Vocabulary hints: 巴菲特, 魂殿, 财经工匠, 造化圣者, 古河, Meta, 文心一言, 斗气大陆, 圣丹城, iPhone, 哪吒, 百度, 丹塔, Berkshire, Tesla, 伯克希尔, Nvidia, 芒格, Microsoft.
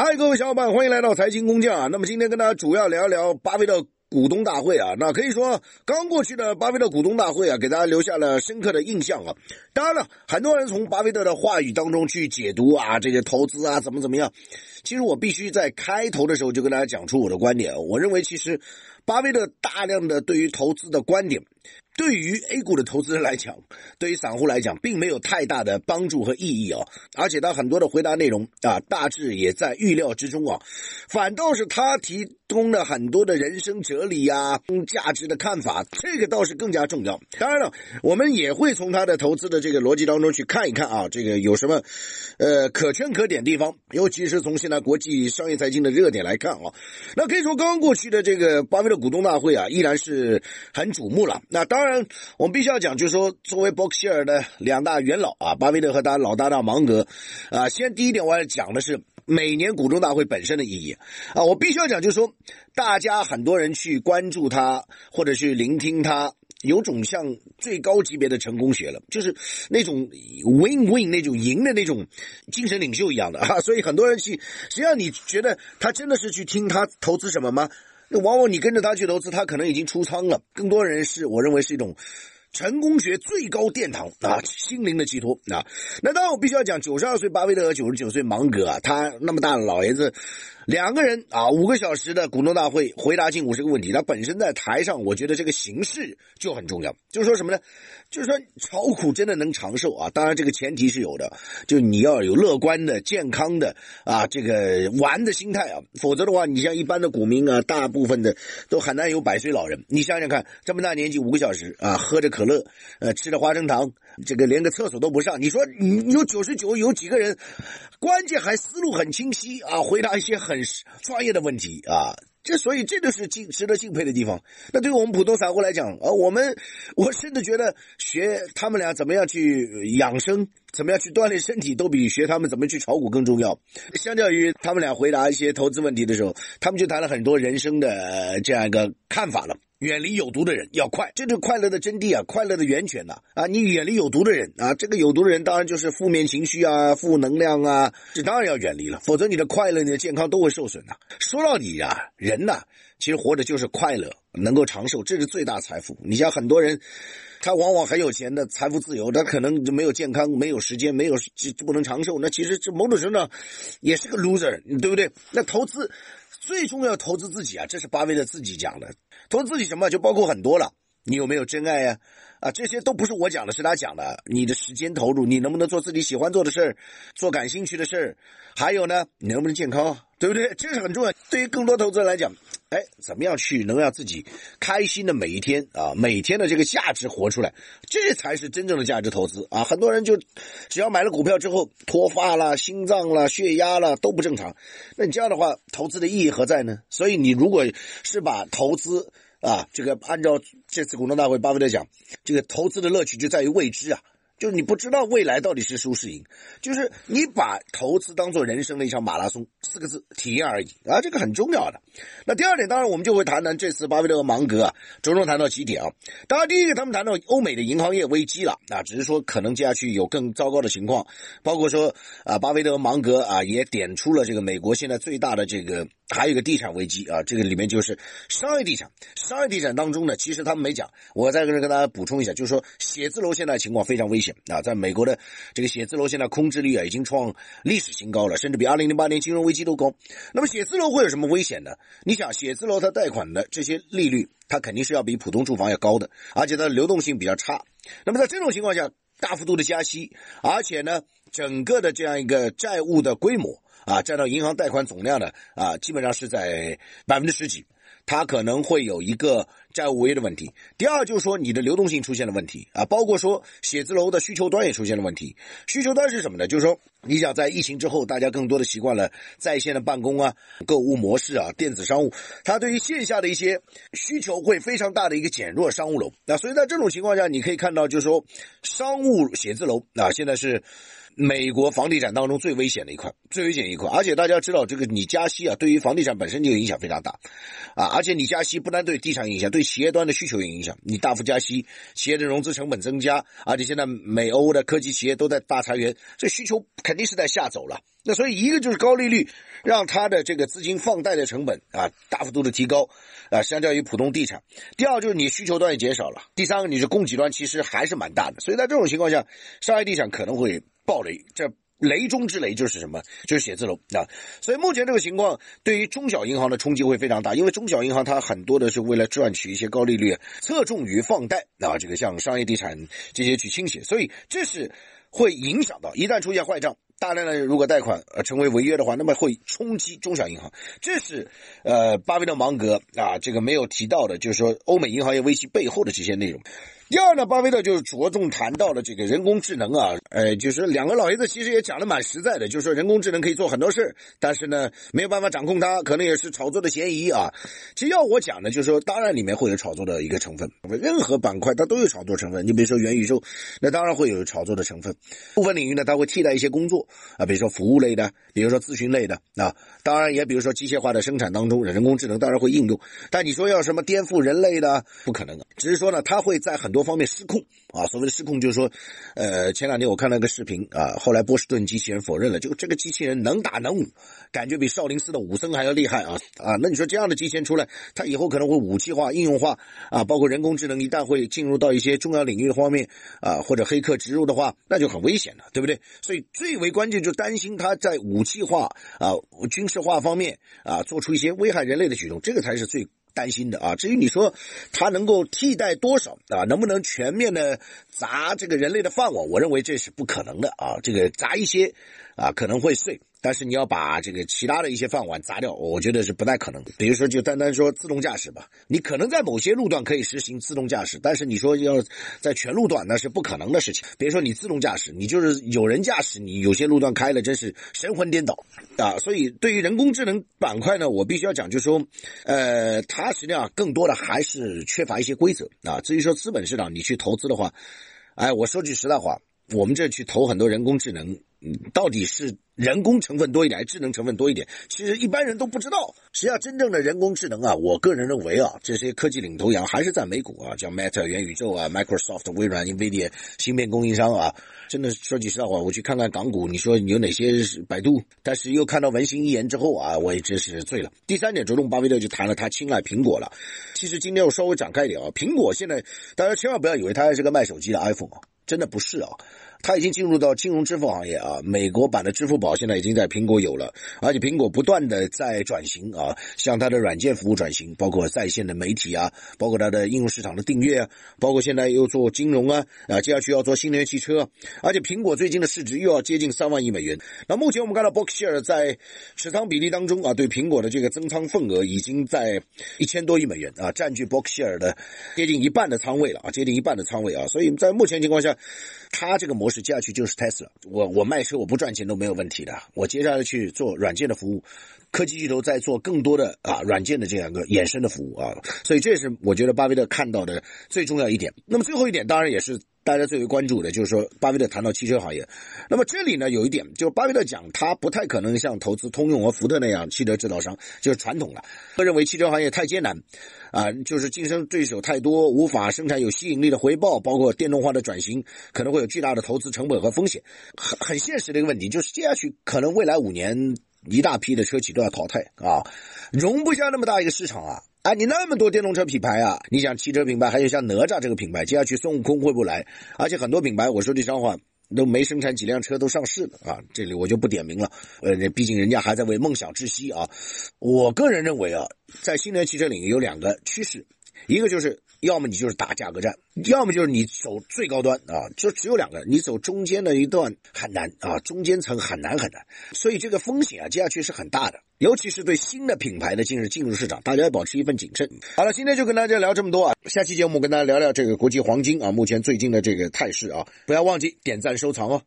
嗨，各位小伙伴，欢迎来到财经工匠啊。那么今天跟大家主要聊一聊巴菲特股东大会啊，那可以说刚过去的巴菲特股东大会啊，给大家留下了深刻的印象啊。当然了，很多人从巴菲特的话语当中去解读啊，这个投资啊怎么样。其实我必须在开头的时候就跟大家讲出我的观点，我认为其实巴菲特大量的对于投资的观点，对于 A 股的投资人来讲，对于散户来讲，并没有太大的帮助和意义啊。而且他很多的回答内容啊，大致也在预料之中啊。反倒是他提供了很多的人生哲理啊、价值的看法，这个倒是更加重要。当然了，我们也会从他的投资的这个逻辑当中去看一看啊，这个有什么可圈可点地方，尤其是从现在国际商业财经的热点来看啊。那可以说刚过去的这个巴菲特股东大会啊，依然是很瞩目了。那当然我们必须要讲，就是说作为伯克希尔的两大元老啊，巴菲特和他老搭档芒格啊，先第一点我要讲的是每年股东大会本身的意义啊，我必须要讲，就是说大家很多人去关注他或者去聆听他，有种像最高级别的成功学了，就是那种 win-win 那种赢的那种精神领袖一样的啊，所以很多人去，只要你觉得他真的是去听他投资什么吗？那往往你跟着他去投资，他可能已经出仓了。更多人是，我认为是一种成功学最高殿堂啊，心灵的寄托啊。那当然我必须要讲92岁巴菲特和99岁芒格啊，他那么大的老爷子，两个人啊5个小时的股东大会回答近50个问题，他本身在台上，我觉得这个形式就很重要。就是说什么呢？就是说炒股真的能长寿啊，当然这个前提是有的，就你要有乐观的、健康的啊这个玩的心态啊，否则的话你像一般的股民啊，大部分的都很难有百岁老人。你想想看，这么大年纪5个小时啊，喝着可乐，吃的花生糖，这个连个厕所都不上，你说你有99有几个人，关键还思路很清晰啊，回答一些很专业的问题啊，这所以这就是值得敬佩的地方。那对于我们普通散户来讲啊，我甚至觉得学他们俩怎么样去养生，怎么样去锻炼身体，都比学他们怎么去炒股更重要。相较于他们俩回答一些投资问题的时候，他们就谈了很多人生的这样一个看法了。远离有毒的人要快，这就是快乐的真谛啊，快乐的源泉呐啊！你远离有毒的人啊，这个有毒的人当然就是负面情绪啊、负能量啊，这当然要远离了，否则你的快乐、你的健康都会受损呐。说到底啊，人呐，其实活着就是快乐，能够长寿，这是最大财富。你像很多人，他往往很有钱的，财富自由，他可能就没有健康、没有时间、没有不能长寿，那其实这某种程度上也是个 loser， 对不对？那投资。最重要投资自己啊，这是巴菲特自己讲的。投资自己什么就包括很多了，你有没有真爱呀？啊，这些都不是我讲的，是他讲的。你的时间投入，你能不能做自己喜欢做的事儿，做感兴趣的事儿，还有呢，你能不能健康，对不对？这是很重要。对于更多投资人来讲，哎，怎么样去能让自己开心的每一天啊，每天的这个价值活出来，这才是真正的价值投资啊！很多人就只要买了股票之后，脱发啦、心脏啦、血压啦都不正常，那你这样的话，投资的意义何在呢？所以你如果是把投资啊，这个按照这次股东大会巴菲特讲，这个投资的乐趣就在于未知啊，就是你不知道未来到底是输是赢，就是你把投资当做人生的一场马拉松，4个字，体验而已啊，这个很重要的。那第二点，当然我们就会谈谈这次巴菲特和芒格啊，着重谈到几点啊。当然第一个，他们谈到欧美的银行业危机了啊，只是说可能接下去有更糟糕的情况，包括说啊，巴菲特和芒格啊也点出了这个美国现在最大的这个还有一个地产危机啊，这个里面就是商业地产。商业地产当中呢，其实他们没讲，我再跟大家补充一下，就是说写字楼现在情况非常危险啊，在美国的这个写字楼现在空置率啊已经创历史新高了，甚至比2008年金融危机都高。那么写字楼会有什么危险呢？你想写字楼它贷款的这些利率，它肯定是要比普通住房要高的，而且它的流动性比较差。那么在这种情况下，大幅度的加息，而且呢，整个的这样一个债务的规模啊，占到银行贷款总量的啊，基本上是在10%几，它可能会有一个债务违约的问题。第二就是说你的流动性出现了问题啊，包括说写字楼的需求端也出现了问题。需求端是什么呢？就是说你想在疫情之后，大家更多的习惯了在线的办公啊、购物模式啊、电子商务，它对于线下的一些需求会非常大的一个减弱，商务楼。那所以在这种情况下，你可以看到就是说商务写字楼啊，现在是美国房地产当中最危险的一块，而且大家知道这个你加息啊，对于房地产本身就影响非常大啊，而且你加息不单对地产影响，对企业端的需求也影响，你大幅加息，企业的融资成本增加，而且现在美欧的科技企业都在大裁员，这需求肯定是在下走了。那所以一个就是高利率让它的这个资金放贷的成本啊大幅度的提高啊，相较于普通地产。第二就是你需求端也减少了，第三个你是供给端其实还是蛮大的，所以在这种情况下，上海地产可能会暴雷，这雷中之雷就是什么？就是写字楼啊！所以目前这个情况对于中小银行的冲击会非常大，因为中小银行它很多的是为了赚取一些高利率，侧重于放贷啊，这个像商业地产这些去倾斜，所以这是会影响到，一旦出现坏账，大量的如果贷款成为违约的话，那么会冲击中小银行。这是巴菲特芒格啊这个没有提到的，就是说欧美银行业危机背后的这些内容。第二呢，巴菲特就是着重谈到了这个人工智能啊，就是两个老爷子其实也讲的蛮实在的，就是说人工智能可以做很多事，但是呢没有办法掌控它，可能也是炒作的嫌疑啊。其实要我讲呢，就是说当然里面会有炒作的一个成分，任何板块它都有炒作成分，你比如说元宇宙，那当然会有炒作的成分。部分领域呢它会替代一些工作啊，比如说服务类的，比如说咨询类的啊，当然也比如说机械化的生产当中，人工智能当然会应用。但你说要什么颠覆人类的，不可能啊，只是说呢它会在很多方面失控啊，所谓的失控就是说，前两天我看了个视频啊，后来波士顿机器人否认了，就这个机器人能打能武，感觉比少林寺的武僧还要厉害啊啊！那你说这样的机器人出来，它以后可能会武器化、应用化啊，包括人工智能一旦会进入到一些重要领域的方面啊，或者黑客植入的话，那就很危险了，对不对？所以最为关键就担心它在武器化啊、军事化方面啊，做出一些危害人类的举动，这个才是最担心的啊。至于你说它能够替代多少啊，能不能全面的砸这个人类的饭碗，我认为这是不可能的啊。这个砸一些啊可能会碎，但是你要把这个其他的一些饭碗砸掉，我觉得是不太可能的。比如说就单单说自动驾驶吧，你可能在某些路段可以实行自动驾驶，但是你说要在全路段那是不可能的事情。别说你自动驾驶，你就是有人驾驶，你有些路段开了真是神魂颠倒啊。所以对于人工智能板块呢，我必须要讲就是说，它实际上更多的还是缺乏一些规则啊。至于说资本市场你去投资的话，哎，我说句实在话，我们这去投很多人工智能，到底是人工成分多一点，智能成分多一点，其实一般人都不知道。实际上真正的人工智能啊，我个人认为啊，这些科技领头羊还是在美股啊，像 Meta 元宇宙啊， Microsoft 微软 Nvidia 芯片供应商啊。真的说句实话，我去看看港股，你说有哪些是百度，但是又看到文心一言之后啊，我也真是醉了。第三点，着重巴菲特就谈了他青睐苹果了。其实今天我稍微展开一点啊，苹果现在大家千万不要以为它还是个卖手机的 iPhone 啊，真的不是啊，它已经进入到金融支付行业啊，美国版的支付宝现在已经在苹果有了，而且苹果不断的在转型啊，向它的软件服务转型，包括在线的媒体啊，包括它的应用市场的订阅啊，包括现在又做金融啊，啊，接下去要做新能源汽车，而且苹果最近的市值又要接近3万亿美元。那目前我们看到 Berkshire 在持仓比例当中啊，对苹果的这个增仓份额已经在1000多亿美元啊，占据 Berkshire 的接近一半的仓位了啊，所以在目前情况下，它这个模式接下去就是 Tesla。 我卖车我不赚钱都没有问题的，我接下来去做软件的服务，科技巨头在做更多的啊软件的这样一个衍生的服务啊，所以这是我觉得巴菲特看到的最重要一点。那么最后一点当然也是大家最为关注的，就是说巴菲特谈到汽车行业。那么这里呢有一点，就巴菲特讲他不太可能像投资通用和福特那样汽车制造商，就是传统了，他认为汽车行业太艰难啊，就是竞争对手太多，无法生产有吸引力的回报，包括电动化的转型可能会有巨大的投资成本和风险。很现实的一个问题就是接下去可能未来5年一大批的车企都要淘汰啊，容不下那么大一个市场啊。啊，你那么多电动车品牌啊，你想汽车品牌还有像哪吒这个品牌，接下去孙悟空会不会来？而且很多品牌我说这张话都没生产几辆车都上市了啊，这里我就不点名了，毕竟人家还在为梦想窒息啊。我个人认为啊，在新能源汽车领域有两个趋势，一个就是要么你就是打价格战，要么就是你走最高端啊，就只有两个，你走中间的一段很难啊，中间层很难，所以这个风险啊，接下去是很大的，尤其是对新的品牌的进入市场，大家要保持一份谨慎。好了，今天就跟大家聊这么多啊，下期节目跟大家聊聊这个国际黄金啊，目前最近的这个态势啊，不要忘记点赞收藏哦。